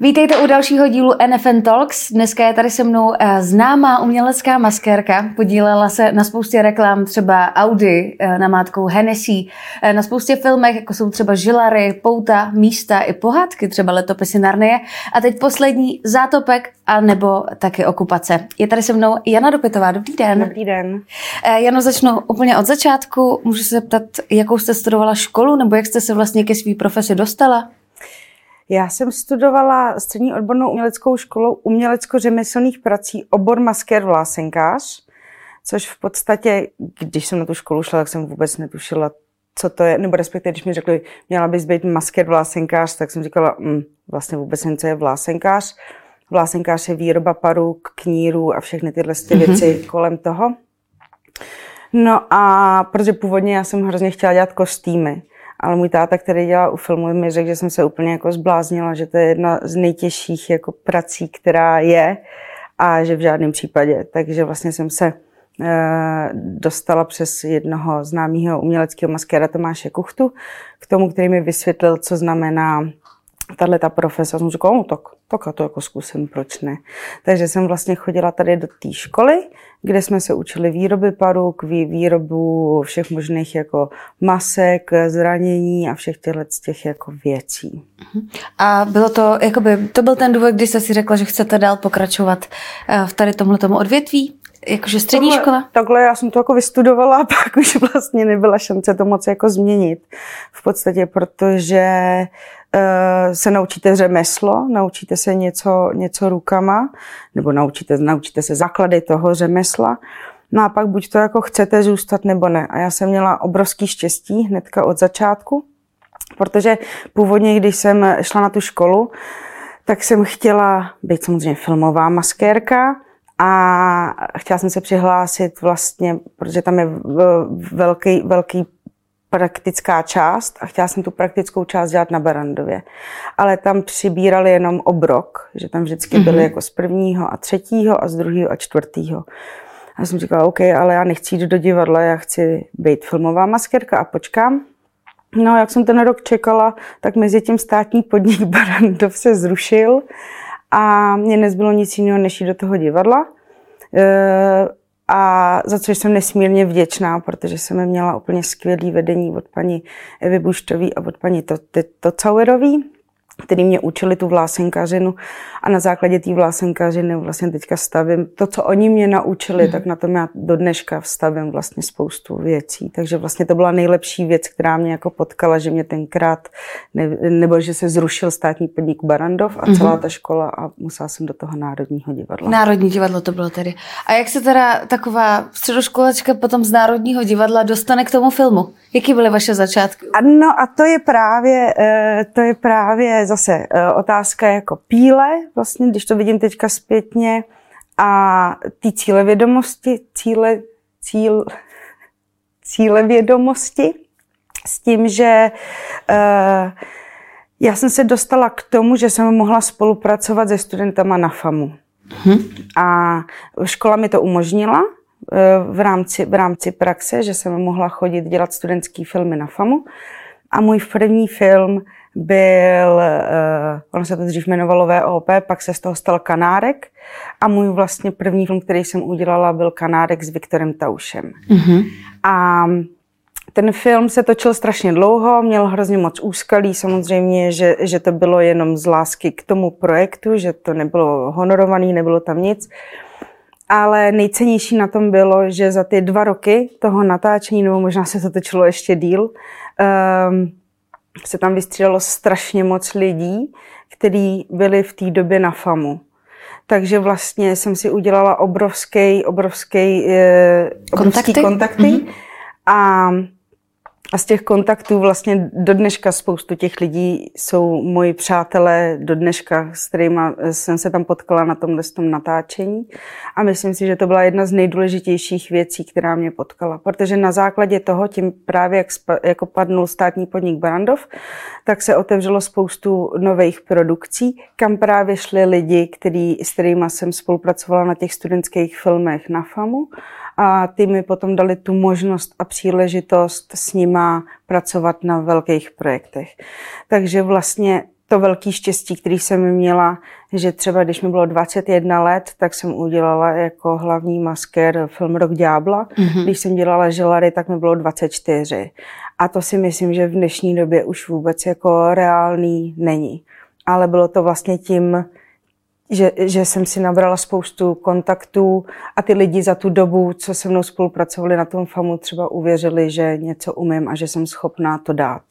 Vítejte u dalšího dílu NFN Talks. Dneska je tady se mnou známá umělecká maskérka. Podílela se na spoustě reklam, třeba Audi, namátkou Hennessy, na spoustě filmech, jako jsou třeba Žilary, Pouta, Místa i pohádky, třeba Letopisy Narnie. A teď poslední Zátopek a nebo taky Okupace. Je tady se mnou Jana Dopitová. Dobrý den. Dobrý den. Jano, začnu úplně od začátku. Můžu se zeptat, jakou jste studovala školu nebo jak jste se vlastně ke své profesi dostala? Já jsem studovala střední odbornou uměleckou školu umělecko-řemeslných prací, obor maskér vlásenkář, což v podstatě, když jsem na tu školu šla, tak jsem vůbec netušila, co to je, nebo respektive, když mi řekli, měla bys být maskér vlásenkář, tak jsem říkala, vlastně vůbec nevím, co je vlásenkář. Vlásenkář je výroba paruk, knírů a všechny tyhle věci kolem toho. No a protože původně já jsem hrozně chtěla dělat kostýmy, ale můj táta, který dělal u filmu, mi řekl, že jsem se úplně jako zbláznila, že to je jedna z nejtěžších jako prací, která je, a že v žádném případě. Takže vlastně jsem se dostala přes jednoho známého uměleckého maskéra Tomáše Kuchtu k tomu, který mi vysvětlil, co znamená tato profese. A jsem říkala, tak a to jako zkusím, proč ne. Takže jsem vlastně chodila tady do té školy, kde jsme se učili výroby paruk, výrobu všech možných jako masek, zranění a všech těch jako věcí. A bylo to, jakoby, to byl ten důvod, kdy jste si řekla, že chcete dál pokračovat v tady tomhletomu odvětví? Jakože střední škola? Takhle já jsem to jako vystudovala a pak už vlastně nebyla šance to moc jako změnit. V podstatě, protože se naučíte řemeslo, naučíte se něco rukama, nebo naučíte se základy toho řemesla. No a pak buď to jako chcete zůstat, nebo ne. A já jsem měla obrovský štěstí hnedka od začátku, protože původně, když jsem šla na tu školu, tak jsem chtěla být samozřejmě filmová maskérka, a chtěla jsem se přihlásit vlastně, protože tam je velký praktická část a chtěla jsem tu praktickou část dělat na Barrandově. Ale tam přibírali jenom obrok, že tam vždycky byly jako z prvního a třetího a z druhého a čtvrtého. A já jsem říkala, OK, ale já nechci jít do divadla, já chci být filmová maskérka a počkám. No, jak jsem ten rok čekala, tak mezi tím státní podnik Barrandov se zrušil a mě nezbylo nic jiného, než jít do toho divadla. A za což jsem nesmírně vděčná, protože jsem měla úplně skvělý vedení od paní Evy Buštový a od paní Tocauerový, který mě učili tu vlásenkařinu. A na základě té vlásenkařiny vlastně teďka stavím to, co oni mě naučili, tak na tom já do dneška stavím vlastně spoustu věcí. Takže vlastně to byla nejlepší věc, která mě jako potkala, že mě tenkrát, nebo že se zrušil státní podnik Barrandov a celá ta škola a musela jsem do toho Národního divadla. Národní divadlo to bylo tedy. A jak se teda taková středoškolačka potom z Národního divadla dostane k tomu filmu? Jaký byly vaše začátky? No a to je právě zase otázka jako píle, vlastně, když to vidím teďka zpětně, a ty cílevědomosti s tím, že já jsem se dostala k tomu, že jsem mohla spolupracovat se studentama na FAMU. A škola mi to umožnila v rámci praxe, že jsem mohla chodit dělat studentský filmy na FAMU. A můj první film byl, ono se to dřív jmenovalo VOP, pak se z toho stal Kanárek. A můj vlastně první film, který jsem udělala, byl Kanárek s Viktorem Taušem. A ten film se točil strašně dlouho, měl hrozně moc úskalí, samozřejmě, že to bylo jenom z lásky k tomu projektu, že to nebylo honorovaný, nebylo tam nic. Ale nejcennější na tom bylo, že za ty 2 roky toho natáčení, nebo možná se to točilo ještě díl, se tam vystřídalo strašně moc lidí, kteří byli v té době na FAMU. Takže vlastně jsem si udělala obrovský kontakty. A z těch kontaktů vlastně do dneška spoustu těch lidí jsou moji přátelé do dneška, s kterými jsem se tam potkala na tomhle natáčení. A myslím si, že to byla jedna z nejdůležitějších věcí, která mě potkala. Protože na základě toho, tím právě jako padnul státní podnik Barrandov, tak se otevřelo spoustu nových produkcí, kam právě šli lidi, s kterými jsem spolupracovala na těch studentských filmech na FAMU. A ty mi potom dali tu možnost a příležitost s nima pracovat na velkých projektech. Takže vlastně to velké štěstí, které jsem měla, že třeba když mi bylo 21 let, tak jsem udělala jako hlavní maskér film Rok Ďábla. Mm-hmm. Když jsem dělala želary, tak mi bylo 24. A to si myslím, že v dnešní době už vůbec jako reálný není. Ale bylo to vlastně tím, že jsem si nabrala spoustu kontaktů a ty lidi za tu dobu, co se mnou spolupracovali na tom FAMU, třeba uvěřili, že něco umím a že jsem schopná to dát.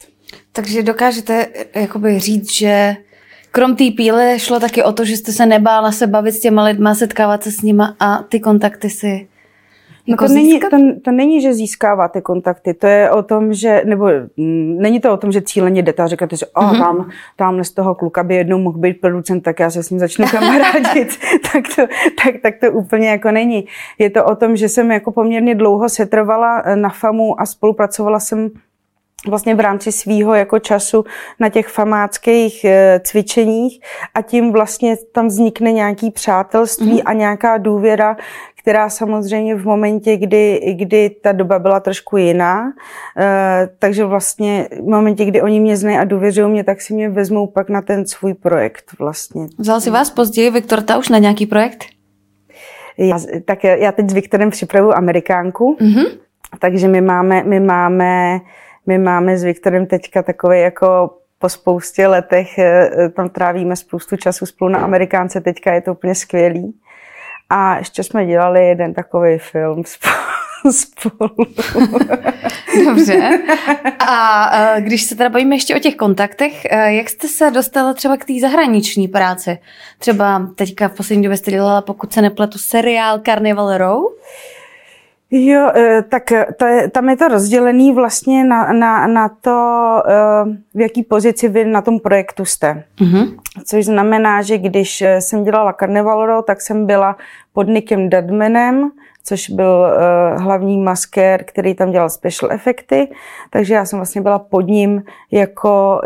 Takže dokážete jakoby říct, že krom té píle šlo taky o to, že jste se nebála se bavit s těma lidma, setkávat se s nima a ty kontakty si jako no to není, že získává ty kontakty, to je o tom, že, nebo není to o tom, že cíleně jdete a říkáte, že tamhle z toho kluka by jednou mohl být producent, tak já se s ním začnu kamarádit. tak to úplně jako není. Je to o tom, že jsem jako poměrně dlouho setrvala na FAMU a spolupracovala jsem vlastně v rámci svýho jako času na těch famáckých cvičeních a tím vlastně tam vznikne nějaký přátelství a nějaká důvěra, která samozřejmě v momentě, kdy ta doba byla trošku jiná, takže vlastně v momentě, kdy oni mě znají a důvěřují mě, tak si mě vezmou pak na ten svůj projekt vlastně. Vzal si vás později Viktor Tauš na nějaký projekt? Já teď s Viktorem připravuju Amerikánku, takže my máme s Viktorem teďka takové jako po spoustě letech, tam trávíme spoustu času spolu na Amerikánce, teďka je to úplně skvělý. A ještě jsme dělali jeden takový film spolu. Dobře. A když se teda bavíme ještě o těch kontaktech, jak jste se dostala třeba k té zahraniční práci? Třeba teďka v poslední době jste dělala, pokud se nepletu, seriál Carnival Row? Jo, tak tam je to rozdělený vlastně na to, v jaký pozici vy na tom projektu jste. Mm-hmm. Což znamená, že když jsem dělala Carnival Row, tak jsem byla pod Nickem Dudmanem, což byl hlavní maskér, který tam dělal special efekty, takže já jsem vlastně byla pod ním jako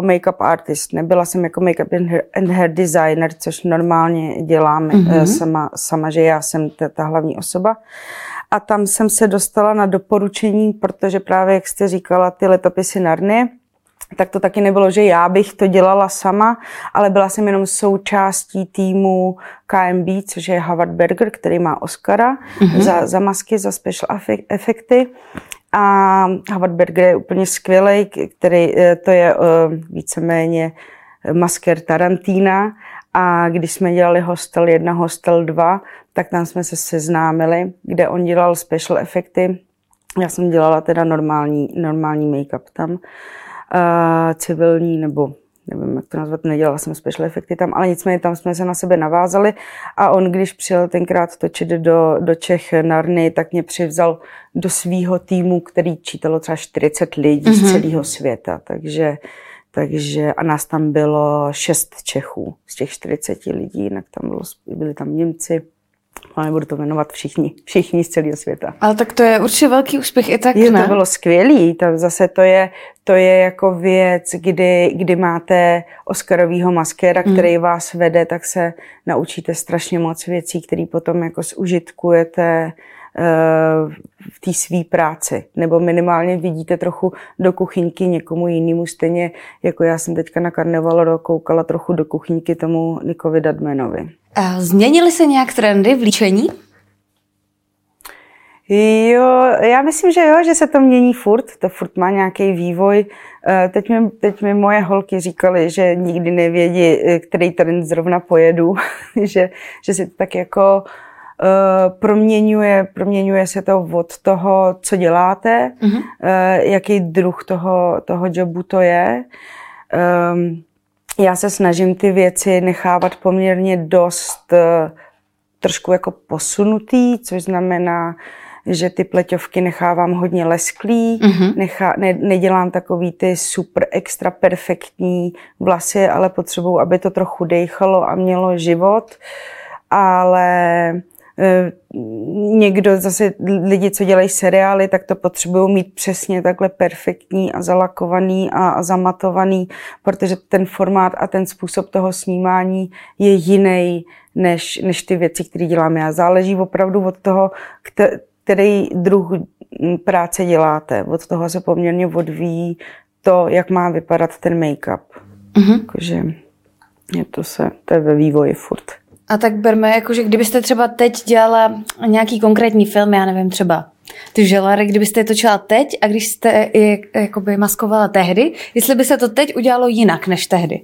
make-up artist. Nebyla jsem jako make-up and hair designer, což normálně dělám sama, že já jsem ta hlavní osoba. A tam jsem se dostala na doporučení, protože právě, jak jste říkala, ty letopisy Narnie, tak to taky nebylo, že já bych to dělala sama, ale byla jsem jenom součástí týmu KMB, což je Howard Berger, který má Oscara za masky, za special efekty. A Howard Berger je úplně skvělej, který to je víceméně masker Tarantina. A když jsme dělali Hostel 1, Hostel 2, tak tam jsme se seznámili, kde on dělal special efekty. Já jsem dělala teda normální make-up tam. Civilní, nebo nevím, jak to nazvat, nedělala jsem special efekty tam, ale nicméně tam jsme se na sebe navázali a on, když přijel tenkrát točit do Čech Narnii, tak mě přivzal do svýho týmu, který čítalo třeba 40 lidí z celého světa, takže a nás tam bylo 6 Čechů z těch 40 lidí, jinak tam byli tam Němci. A nebudu to jmenovat všichni z celého světa. Ale tak to je určitě velký úspěch i tak, ne? To bylo skvělý, tam zase to je jako věc, kdy máte Oscarovýho maskéra, který vás vede, tak se naučíte strašně moc věcí, které potom jako zužitkujete v té své práci. Nebo minimálně vidíte trochu do kuchyňky někomu jinému, stejně jako já jsem teďka na Carnival koukala trochu do kuchyňky tomu Nickovi Dudmanovi. Změnily se nějak trendy v líčení? Jo, já myslím, že jo, že se to mění furt. To furt má nějaký vývoj. Teď mi moje holky říkaly, že nikdy nevědí, který trend zrovna pojedu. že se to tak jako proměňuje se to od toho, co děláte, jaký druh toho jobu to je. Já se snažím ty věci nechávat poměrně dost trošku jako posunutý, což znamená, že ty pleťovky nechávám hodně lesklý, nedělám takový ty super extra perfektní vlasy, ale potřebuju, aby to trochu dejchalo a mělo život, ale někdo zase, lidi, co dělají seriály, tak to potřebují mít přesně takhle perfektní a zalakovaný a zamatovaný, protože ten formát a ten způsob toho snímání je jiný než ty věci, které dělám já. Záleží opravdu od toho, který druh práce děláte. Od toho se poměrně odvíjí to, jak má vypadat ten make-up. Mm-hmm. Jakože to je ve vývoji furt. A tak berme, jakože kdybyste třeba teď dělala nějaký konkrétní film, já nevím, třeba Ty želary, kdybyste je točila teď a když jste je jakoby maskovala tehdy, jestli by se to teď udělalo jinak než tehdy?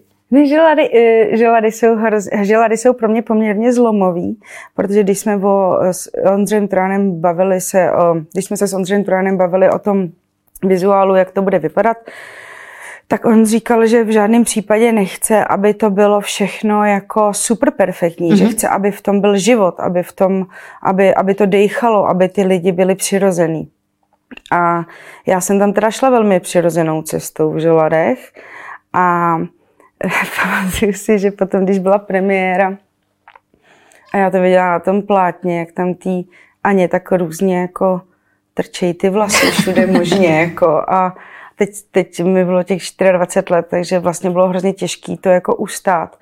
Želary jsou pro mě poměrně zlomový, protože když jsme se s Ondřejem Tránem bavili o tom vizuálu, jak to bude vypadat, tak on říkal, že v žádném případě nechce, aby to bylo všechno jako super perfektní, že chce, aby v tom byl život, aby to dejchalo, aby ty lidi byli přirozený. A já jsem tam teda šla velmi přirozenou cestou v Želadech a pamatuju si, že potom, když byla premiéra a já to viděla na tom plátně, jak tam tý Aně tak různě jako trčejí ty vlasy všude možně jako a teď mi bylo těch 24 let, takže vlastně bylo hrozně těžké to jako ustát.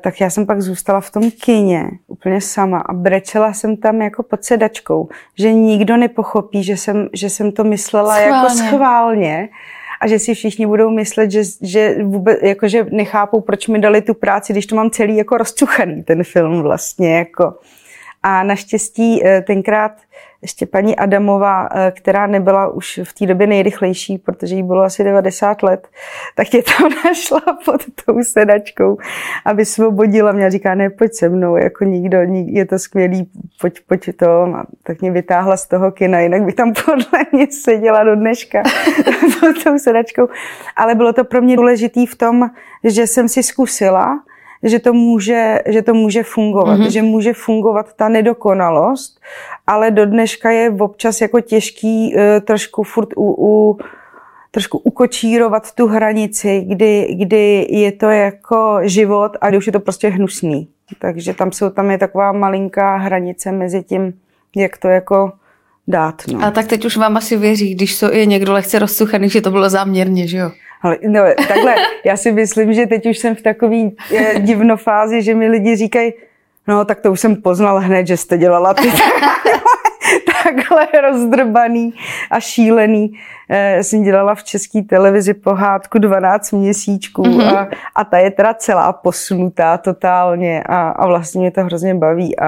Tak já jsem pak zůstala v tom kině úplně sama a brečela jsem tam jako pod sedačkou, že nikdo nepochopí, že jsem to myslela schválně. Jako schválně a že si všichni budou myslet, že nechápou, proč mi dali tu práci, když to mám celý jako rozcuchaný ten film vlastně jako. A naštěstí tenkrát ještě paní Adamová, která nebyla už v té době nejrychlejší, protože jí bylo asi 90 let, tak je tam našla pod tou sedačkou a vysvobodila mě a říká, ne, pojď se mnou, jako nikdo, je to skvělý, pojď to. A tak mě vytáhla z toho kina, jinak bych tam podle mě seděla do dneška pod tou sedačkou. Ale bylo to pro mě důležitý v tom, že jsem si zkusila, že to může fungovat, že může fungovat ta nedokonalost, ale do dneška je občas jako těžký trošku furt trošku ukočírovat tu hranici, kdy je to jako život a kdy už je to prostě hnusný. Takže tam je taková malinká hranice mezi tím, jak to jako dát. No. A tak teď už vám asi věří, když je někdo lehce rozsuchaný, že to bylo záměrně, že jo? No, takhle, já si myslím, že teď už jsem v takový divnofázi, že mi lidi říkají, no tak to už jsem poznal hned, že jste dělala ty takhle rozdrbaný a šílený. Já jsem dělala v České televizi pohádku 12 měsíčků a ta je teda celá posunutá totálně a vlastně mě to hrozně baví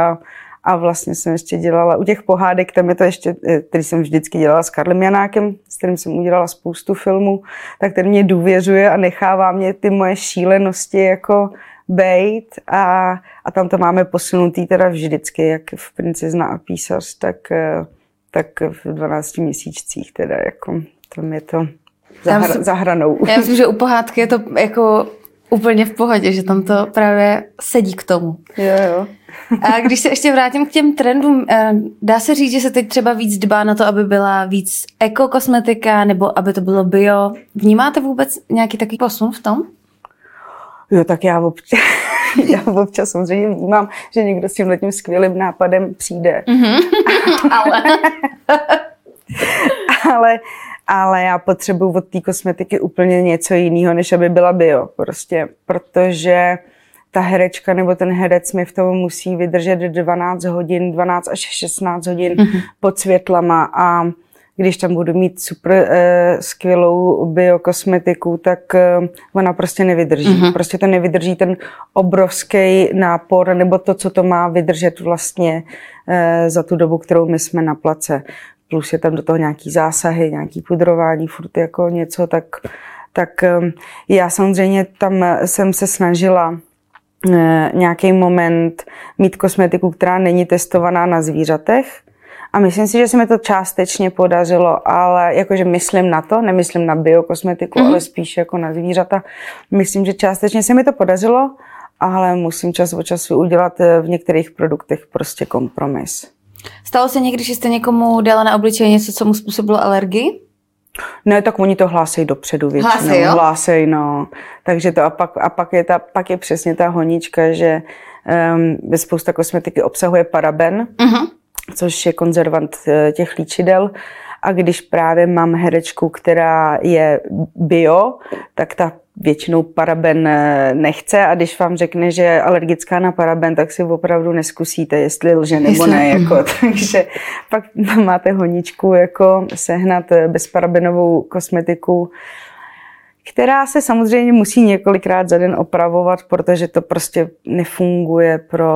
a vlastně jsem ještě dělala u těch pohádek, tam je to ještě, který jsem vždycky dělala s Karlem Janákem, s kterým jsem udělala spoustu filmů, tak ten mě důvěřuje a nechává mě ty moje šílenosti jako bejt a tam to máme posunutý teda vždycky, jak v Princezna a písař, tak v 12 měsíčcích teda jako tam je to za hranou. Já myslím, že u pohádky je to jako úplně v pohodě, že tam to právě sedí k tomu. Jo. A když se ještě vrátím k těm trendům, dá se říct, že se teď třeba víc dbá na to, aby byla víc ekokosmetika nebo aby to bylo bio. Vnímáte vůbec nějaký takový posun v tom? Jo, tak já občas samozřejmě vnímám, že někdo s tímhletím skvělým nápadem přijde. Ale já potřebuju od té kosmetiky úplně něco jiného, než aby byla bio. Prostě, protože ta herečka nebo ten herec mi v tom musí vydržet 12 až 16 hodin pod světlama a když tam budu mít super skvělou biokosmetiku, tak ona prostě nevydrží. Prostě to nevydrží ten obrovský nápor nebo to, co to má vydržet vlastně za tu dobu, kterou my jsme na place. Plus je tam do toho nějaký zásahy, nějaký pudrování, furt jako něco, tak já samozřejmě tam jsem se snažila nějaký moment mít kosmetiku, která není testovaná na zvířatech. A myslím si, že se mi to částečně podařilo, ale jakože myslím na to, nemyslím na biokosmetiku, ale spíš jako na zvířata. Myslím, že částečně se mi to podařilo, ale musím čas od času udělat v některých produktech prostě kompromis. Stalo se někdy, že jste někomu dala na obličeji něco, co mu způsobilo alergii? Ne, tak oni to hlásejí dopředu většinou. Hlásejí, no. Takže to a pak je přesně ta honička, že spousta kosmetiky obsahuje paraben, což je konzervant těch líčidel. A když právě mám herečku, která je bio, tak ta většinou paraben nechce a když vám řekne, že je alergická na paraben, tak si opravdu neskusíte, jestli lže nebo ne. Jako. Takže pak máte honičku jako sehnat bezparabenovou kosmetiku, která se samozřejmě musí několikrát za den opravovat, protože to prostě nefunguje pro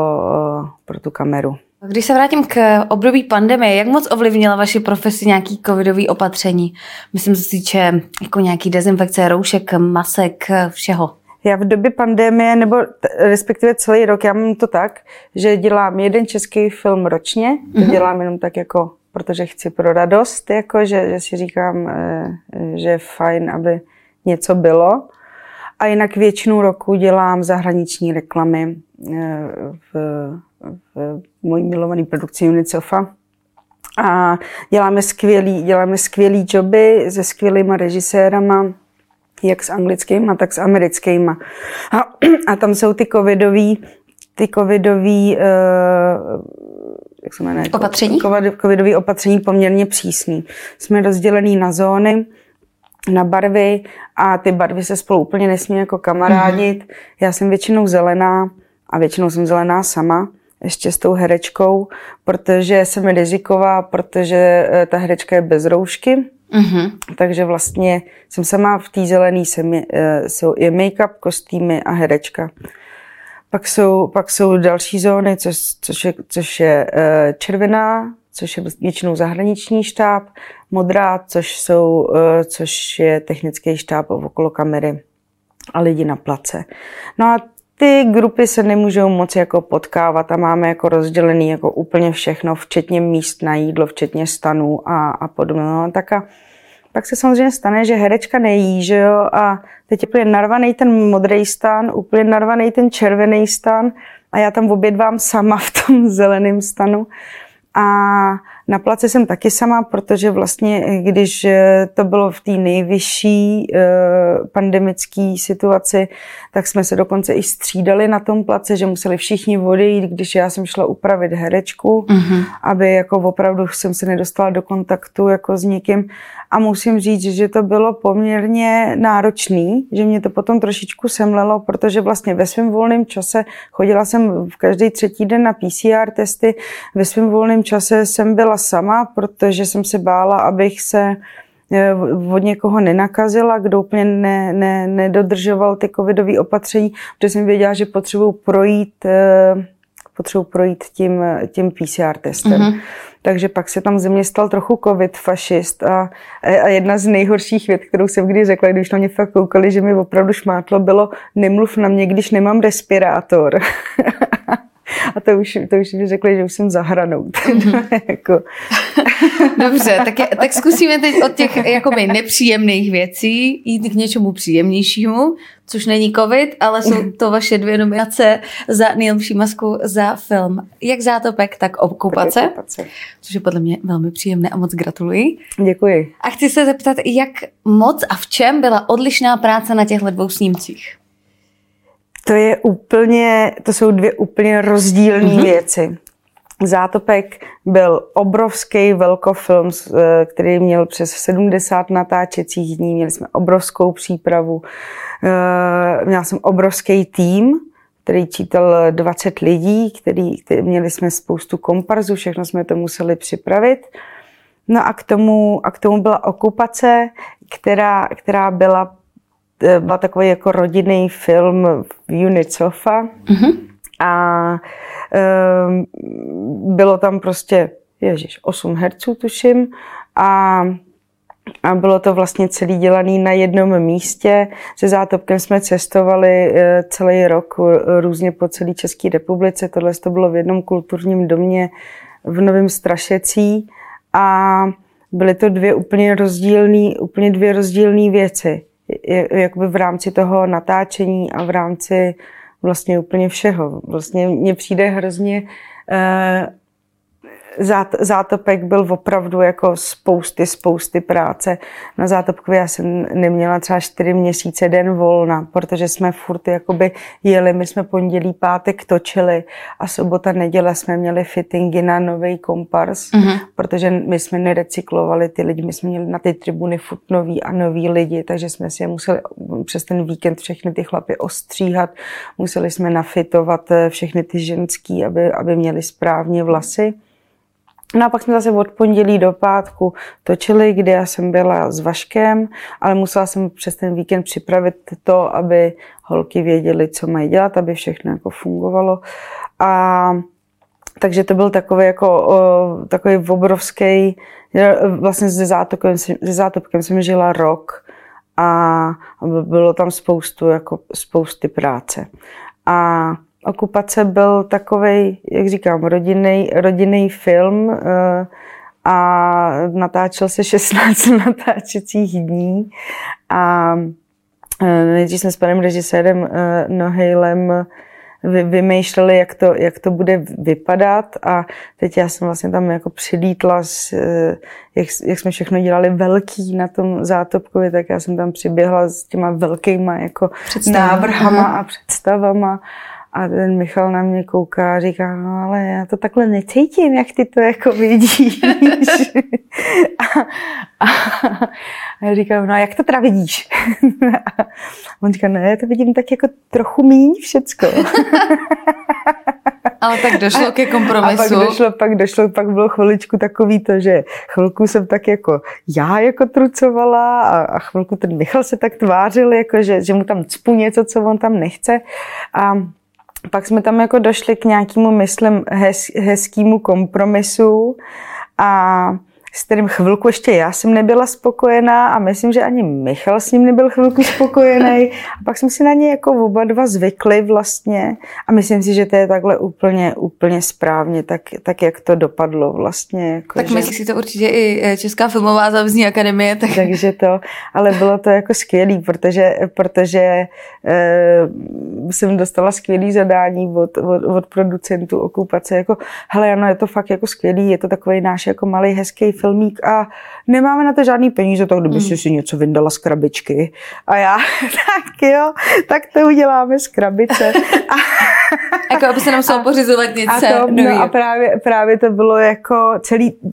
tu kameru. Když se vrátím k období pandemie, jak moc ovlivnila vaši profesi nějaký covidový opatření? Myslím, co se týče jako nějaký dezinfekce, roušek, masek, všeho. Já v době pandemie, nebo respektive celý rok, já mám to tak, že dělám jeden český film ročně, to dělám jenom tak jako, protože chci pro radost, jako, že si říkám, že je fajn, aby něco bylo. A jinak většinu roku dělám zahraniční reklamy v mojí milované produkci Unicefa. A děláme skvělý joby se skvělýma režisérama, jak s anglickýma, tak s americkýma. A tam jsou ty covidový jak se jmenuje? Opatření? Covidový opatření poměrně přísný. Jsme rozdělení na zóny, na barvy a ty barvy se spolu úplně nesmí jako kamarádit. Já jsem většinou zelená a většinou jsem zelená sama, ještě s tou herečkou, protože jsem riziková, protože ta herečka je bez roušky. Takže vlastně jsem sama v té zelené, jsou i make-up, kostýmy a herečka. Pak jsou další zóny, což je červená, což je většinou zahraniční štáb, modrá, což je technický štáb okolo kamery a lidi na place. No a ty grupy se nemůžou moc jako potkávat a máme jako rozdělený jako úplně všechno, včetně míst na jídlo, včetně stanů a podobně. No, tak a pak se samozřejmě stane, že herečka nejí, že jo, a teď je úplně narvaný ten modrý stan, úplně narvaný ten červený stan a já tam obědvám sama v tom zeleném stanu. A na place jsem taky sama, protože vlastně, když to bylo v té nejvyšší pandemické situaci, tak jsme se dokonce i střídali na tom place, že museli všichni odejít, když já jsem šla upravit herečku, aby jako opravdu jsem se nedostala do kontaktu jako s nikým. A musím říct, že to bylo poměrně náročný, že mě to potom trošičku semlelo, protože vlastně ve svém volném čase chodila jsem v každý třetí den na PCR testy, ve svém volném čase jsem byla sama, protože jsem se bála, abych se od někoho nenakazila, kdo úplně nedodržoval ty covidové opatření, protože jsem věděla, že potřebuji projít tím PCR testem. Takže pak se tam ze mě stal trochu covid fašist a jedna z nejhorších vět, kterou jsem kdy řekla, když na mě fakt koukali, že mi opravdu šmátlo, bylo nemluv na mě, když nemám respirátor. A to už mi řekli, že už jsem za hranou. Jako. Dobře, tak zkusíme teď od těch jakoby nepříjemných věcí jít k něčemu příjemnějšímu, což není covid, ale jsou to vaše dvě nominace za nejlepší masku za film. Jak Zátopek, tak Okupace, což je podle mě velmi příjemné a moc gratuluji. Děkuji. A chci se zeptat, jak moc a v čem byla odlišná práce na těchto dvou snímcích? To jsou dvě úplně rozdílné věci. Zátopek byl obrovský velkofilm, který měl přes 70 natáčecích dní. Měli jsme obrovskou přípravu. Měla jsem obrovský tým, který čítal 20 lidí, měli jsme spoustu komparzů, všechno jsme to museli připravit. No a k tomu byla Okupace, která byl takový jako rodinný film Unicefa a bylo tam prostě 8 herců tuším a bylo to vlastně celý dělaný na jednom místě. Se Zátopkem jsme cestovali celý rok různě po celé České republice. Tohle to bylo v jednom kulturním domě v Novém Strašecí a byly to dvě úplně rozdílné věci. Jakoby v rámci toho natáčení a v rámci vlastně úplně všeho. Vlastně mně přijde hrozně... Zátopek byl opravdu jako spousty práce. Na Zátopku já jsem neměla třeba 4 měsíce den volna, protože jsme furt jakoby jeli, my jsme pondělí, pátek točili a sobota, neděle jsme měli fittingy na nový kompars, protože my jsme nerecyklovali ty lidi, my jsme měli na ty tribuny furt nový a nový lidi, takže jsme si je museli přes ten víkend všechny ty chlapy ostříhat, museli jsme nafitovat všechny ty ženský, aby měli správně vlasy. No a pak jsme zase od pondělí do pátku točili, kde já jsem byla s Vaškem, ale musela jsem přes ten víkend připravit to, aby holky věděly, co mají dělat, aby všechno jako fungovalo. A takže to byl takový, jako, takový obrovský, vlastně se Zátopkem jsem žila rok a bylo tam spousty práce. A Okupace byl takovej, jak říkám, rodinný film a natáčel se 16 natáčecích dní. A nejdřív jsme s panem režisérem Nohejlem vymýšleli, jak to bude vypadat, a teď já jsem vlastně tam jako přilítla, jak jsme všechno dělali velký na tom Zátopkově, tak já jsem tam přiběhla s těma velkýma jako návrhama a představama. A ten Michal na mě kouká a říká, no ale já to takhle necítím, jak ty to jako vidíš. A já říkám, no a jak to teda vidíš? A on říká, no já to vidím tak jako trochu míň všecko. Ale tak došlo ke kompromisu. A pak bylo chviličku takový to, že chvilku jsem tak jako já jako trucovala a chvilku ten Michal se tak tvářil, jako že mu tam cpu něco, co on tam nechce. A pak jsme tam jako došli k nějakému, myslím, hezkému kompromisu, a s kterým chvilku ještě já jsem nebyla spokojená a myslím, že ani Michal s ním nebyl chvilku spokojený. A pak jsme si na něj jako oba dva zvykli vlastně a myslím si, že to je takhle úplně správně, tak jak to dopadlo vlastně. Jako, tak myslí si to určitě i Česká filmová závodní akademie. Takže to, ale bylo to jako skvělý, protože jsem dostala skvělý zadání od producentů Okupace, jako hele, ano, je to fakt jako skvělý, je to takovej náš jako malý hezký filmík a nemáme na to žádný peníze, tak kdyby si něco vyndala z krabičky. A já, tak jo, tak to uděláme z krabice. Jako aby se nemuselo pořizovat nic. A právě to bylo jako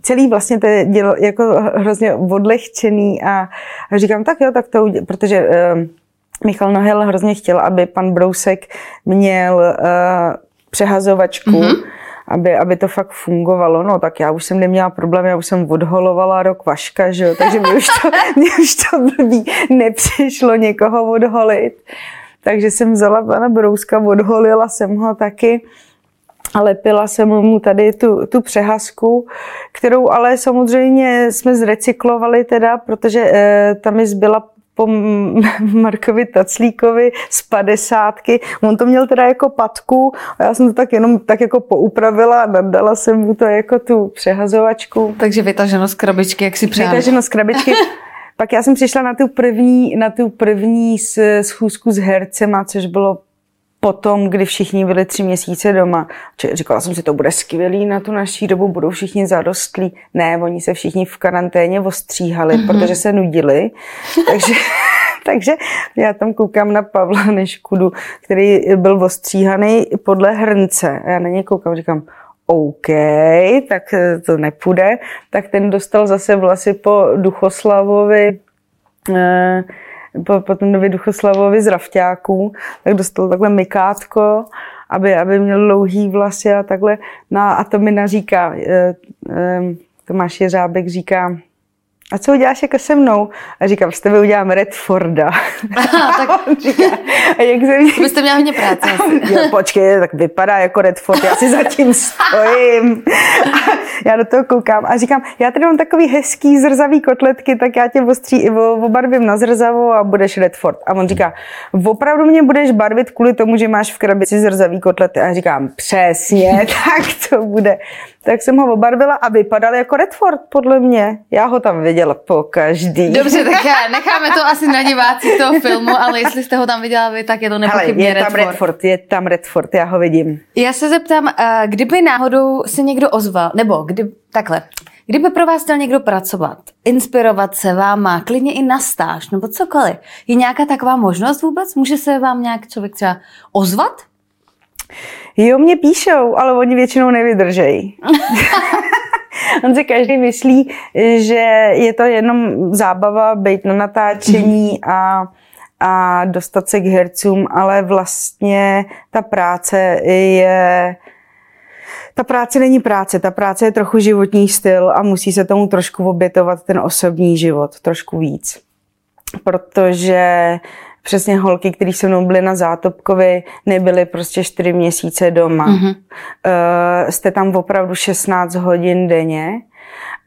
celý vlastně to dělo jako hrozně odlehčený a říkám, tak jo, tak to uděláme, protože Michal Nohejl hrozně chtěl, aby pan Brousek měl přehazovačku, aby to fakt fungovalo. No tak já už jsem neměla problém, já už jsem odholovala rok Vaška, že jo, takže mě už to blbý nepřišlo někoho odholit. Takže jsem vzala pana Brouska, odholila jsem ho taky a lepila jsem mu tady tu přehazku, kterou ale samozřejmě jsme zrecyklovali teda, protože tam mi zbyla po Markovi Taclíkovi z 50. On to měl teda jako patku a já jsem to tak jenom tak jako poupravila a nadala jsem mu to jako tu přehazovačku. Takže vytaženo z krabičky, jak si přijala. Vytaženo z krabičky. Pak já jsem přišla na tu první schůzku s hercema, což bylo potom, kdy všichni byli 3 měsíce doma. Říkala jsem si, to bude skvělý na tu naší dobu, budou všichni zarostlí. Ne, oni se všichni v karanténě ostříhali, protože se nudili. Takže já tam koukám na Pavla Neškudu, který byl ostříhaný podle hrnce. A já na něj koukám, říkám, OK, tak to nepůjde. Tak ten dostal zase vlasy po Duchoslavovi, potom nově Duchoslavovi z Rafťáků, tak dostal takhle mikátko, aby měl dlouhý vlasy a takhle. No a to mi naříká, Tomáš Jeřábek říká, a co uděláš jako se mnou? A říkám, s tebe udělám Redforda. Aha, tak on říká, a jak se mě... To byste měla hodně práce. Jo, počkej, tak vypadá jako Redford, já si zatím stojím. A já do toho koukám a říkám, já tady mám takový hezký zrzavý kotletky, tak já tě obarvím na zrzavo a budeš Redford. A on říká, opravdu mě budeš barvit kvůli tomu, že máš v krabici zrzavý kotlety. A říkám, přesně, tak to bude. Tak jsem ho obarvila a vypadal jako Redford, podle mě. Já ho tam viděla pokaždý. Dobře, tak já necháme to asi na divácích toho filmu, ale jestli jste ho tam viděla vy, tak je to nepochybně Redford. Je tam Redford, já ho vidím. Já se zeptám, kdyby náhodou se někdo ozval, nebo kdyby pro vás chtěl někdo pracovat, inspirovat se váma, klidně i na stáž, nebo cokoliv, je nějaká taková možnost vůbec? Může se vám nějak člověk třeba ozvat? Jo, mě píšou, ale oni většinou nevydržejí. On si každý myslí, že je to jenom zábava, bejt na natáčení a dostat se k hercům, ale vlastně ta práce je ta práce není práce, ta práce je trochu životní styl a musí se tomu trošku obětovat ten osobní život, trošku víc. Protože přesně holky, které se mnou byly na Zátopkovi, nebyly prostě 4 měsíce doma. Mm-hmm. Jste tam opravdu 16 hodin denně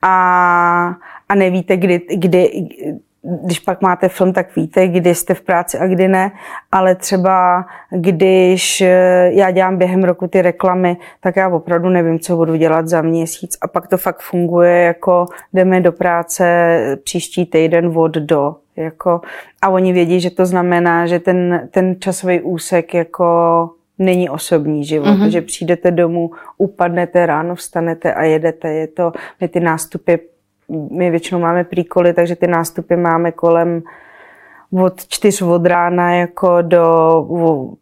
a nevíte, když pak máte film, tak víte, kdy jste v práci a kdy ne, ale třeba když já dělám během roku ty reklamy, tak já opravdu nevím, co budu dělat za měsíc a pak to fakt funguje, jako jdeme do práce příští týden od do. Jako, a oni vědí, že to znamená, že ten časový úsek jako není osobní život, mm-hmm. že přijdete domů, upadnete, ráno vstanete a jedete. Je to, my ty nástupy, my většinou máme prýkoly, takže ty nástupy máme kolem od 4 od rána jako do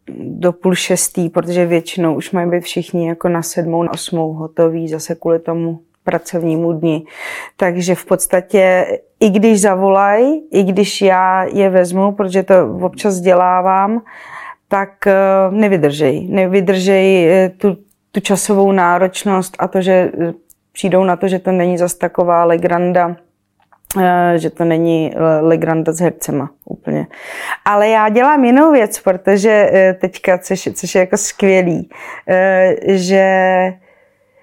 5:30, protože většinou už mají být všichni jako na 7, 8 hotoví zase kvůli tomu pracovnímu dni. Takže v podstatě, i když zavolají, i když já je vezmu, protože to občas dělávám, tak nevydržej tu časovou náročnost a to, že přijdou na to, že to není zas taková legranda, že to není legranda s hercema úplně. Ale já dělám jinou věc, protože teďka, což je jako skvělý, že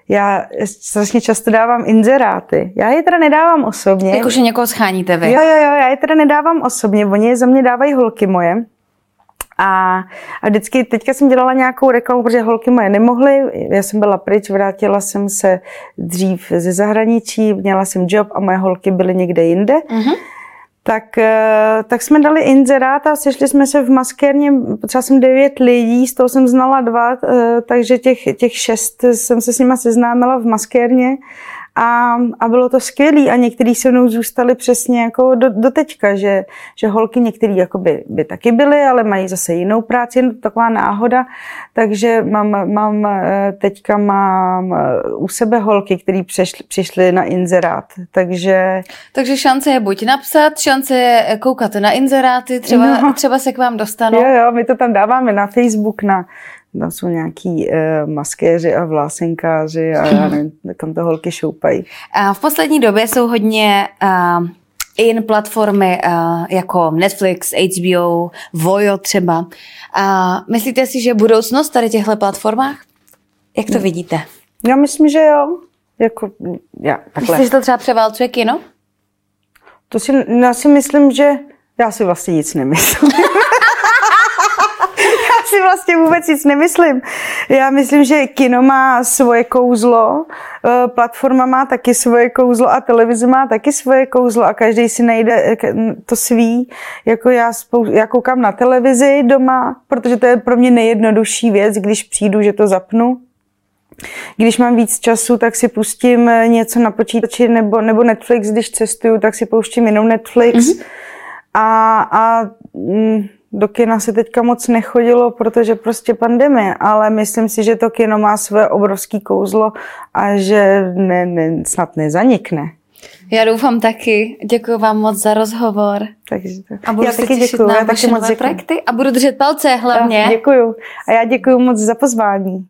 já strašně často dávám inzeráty. Já je teda nedávám osobně. Jakože někoho scháníte vy. Jo, já je teda nedávám osobně, oni je za mě dávají holky moje. A vždycky, teďka jsem dělala nějakou reklamu, protože holky moje nemohly, já jsem byla pryč, vrátila jsem se dřív ze zahraničí, měla jsem job a moje holky byly někde jinde. Mm-hmm. Tak jsme dali inzerát a sešli jsme se v maskérně, potřeba jsem 9 lidí, z toho jsem znala 2, takže těch 6 jsem se s nima seznámila v maskérně a bylo to skvělý a některý se mnou zůstali přesně jako do teďka, že holky některý jakoby by taky byly, ale mají zase jinou práci, jen taková náhoda, takže teďka mám u sebe holky, které přišly na inzerát, takže šance je buď napsat, šance je koukat na inzeráty, třeba se k vám dostanou. Jo, my to tam dáváme na Facebook, tam jsou nějaký maskéři a vlásenkáři a já nevím, kam to holky šoupají. V poslední době jsou hodně in platformy jako Netflix, HBO, Vojo třeba. Myslíte si, že budoucnost tady těchto platformách? Jak to vidíte? Já myslím, že jo. Myslíš, že to třeba převálcuje kino? Já si myslím, že... Já si vlastně nic nemyslím. Vlastně vůbec nic nemyslím. Já myslím, že kino má svoje kouzlo, platforma má taky svoje kouzlo a televize má taky svoje kouzlo a každý si najde to svý. Jako já koukám na televizi doma, protože to je pro mě nejjednodušší věc, když přijdu, že to zapnu. Když mám víc času, tak si pustím něco na počítači nebo Netflix, když cestuju, tak si pouštím jenom Netflix. Mm-hmm. Do kina se teďka moc nechodilo, protože prostě pandemie, ale myslím si, že to kino má své obrovské kouzlo a že snad nezanikne. Já doufám taky. Děkuji vám moc za rozhovor. Takže tak. A budu já se taky těšit děkuju, na vaše nové projekty a budu držet palce hlavně. Děkuju. A já děkuju moc za pozvání.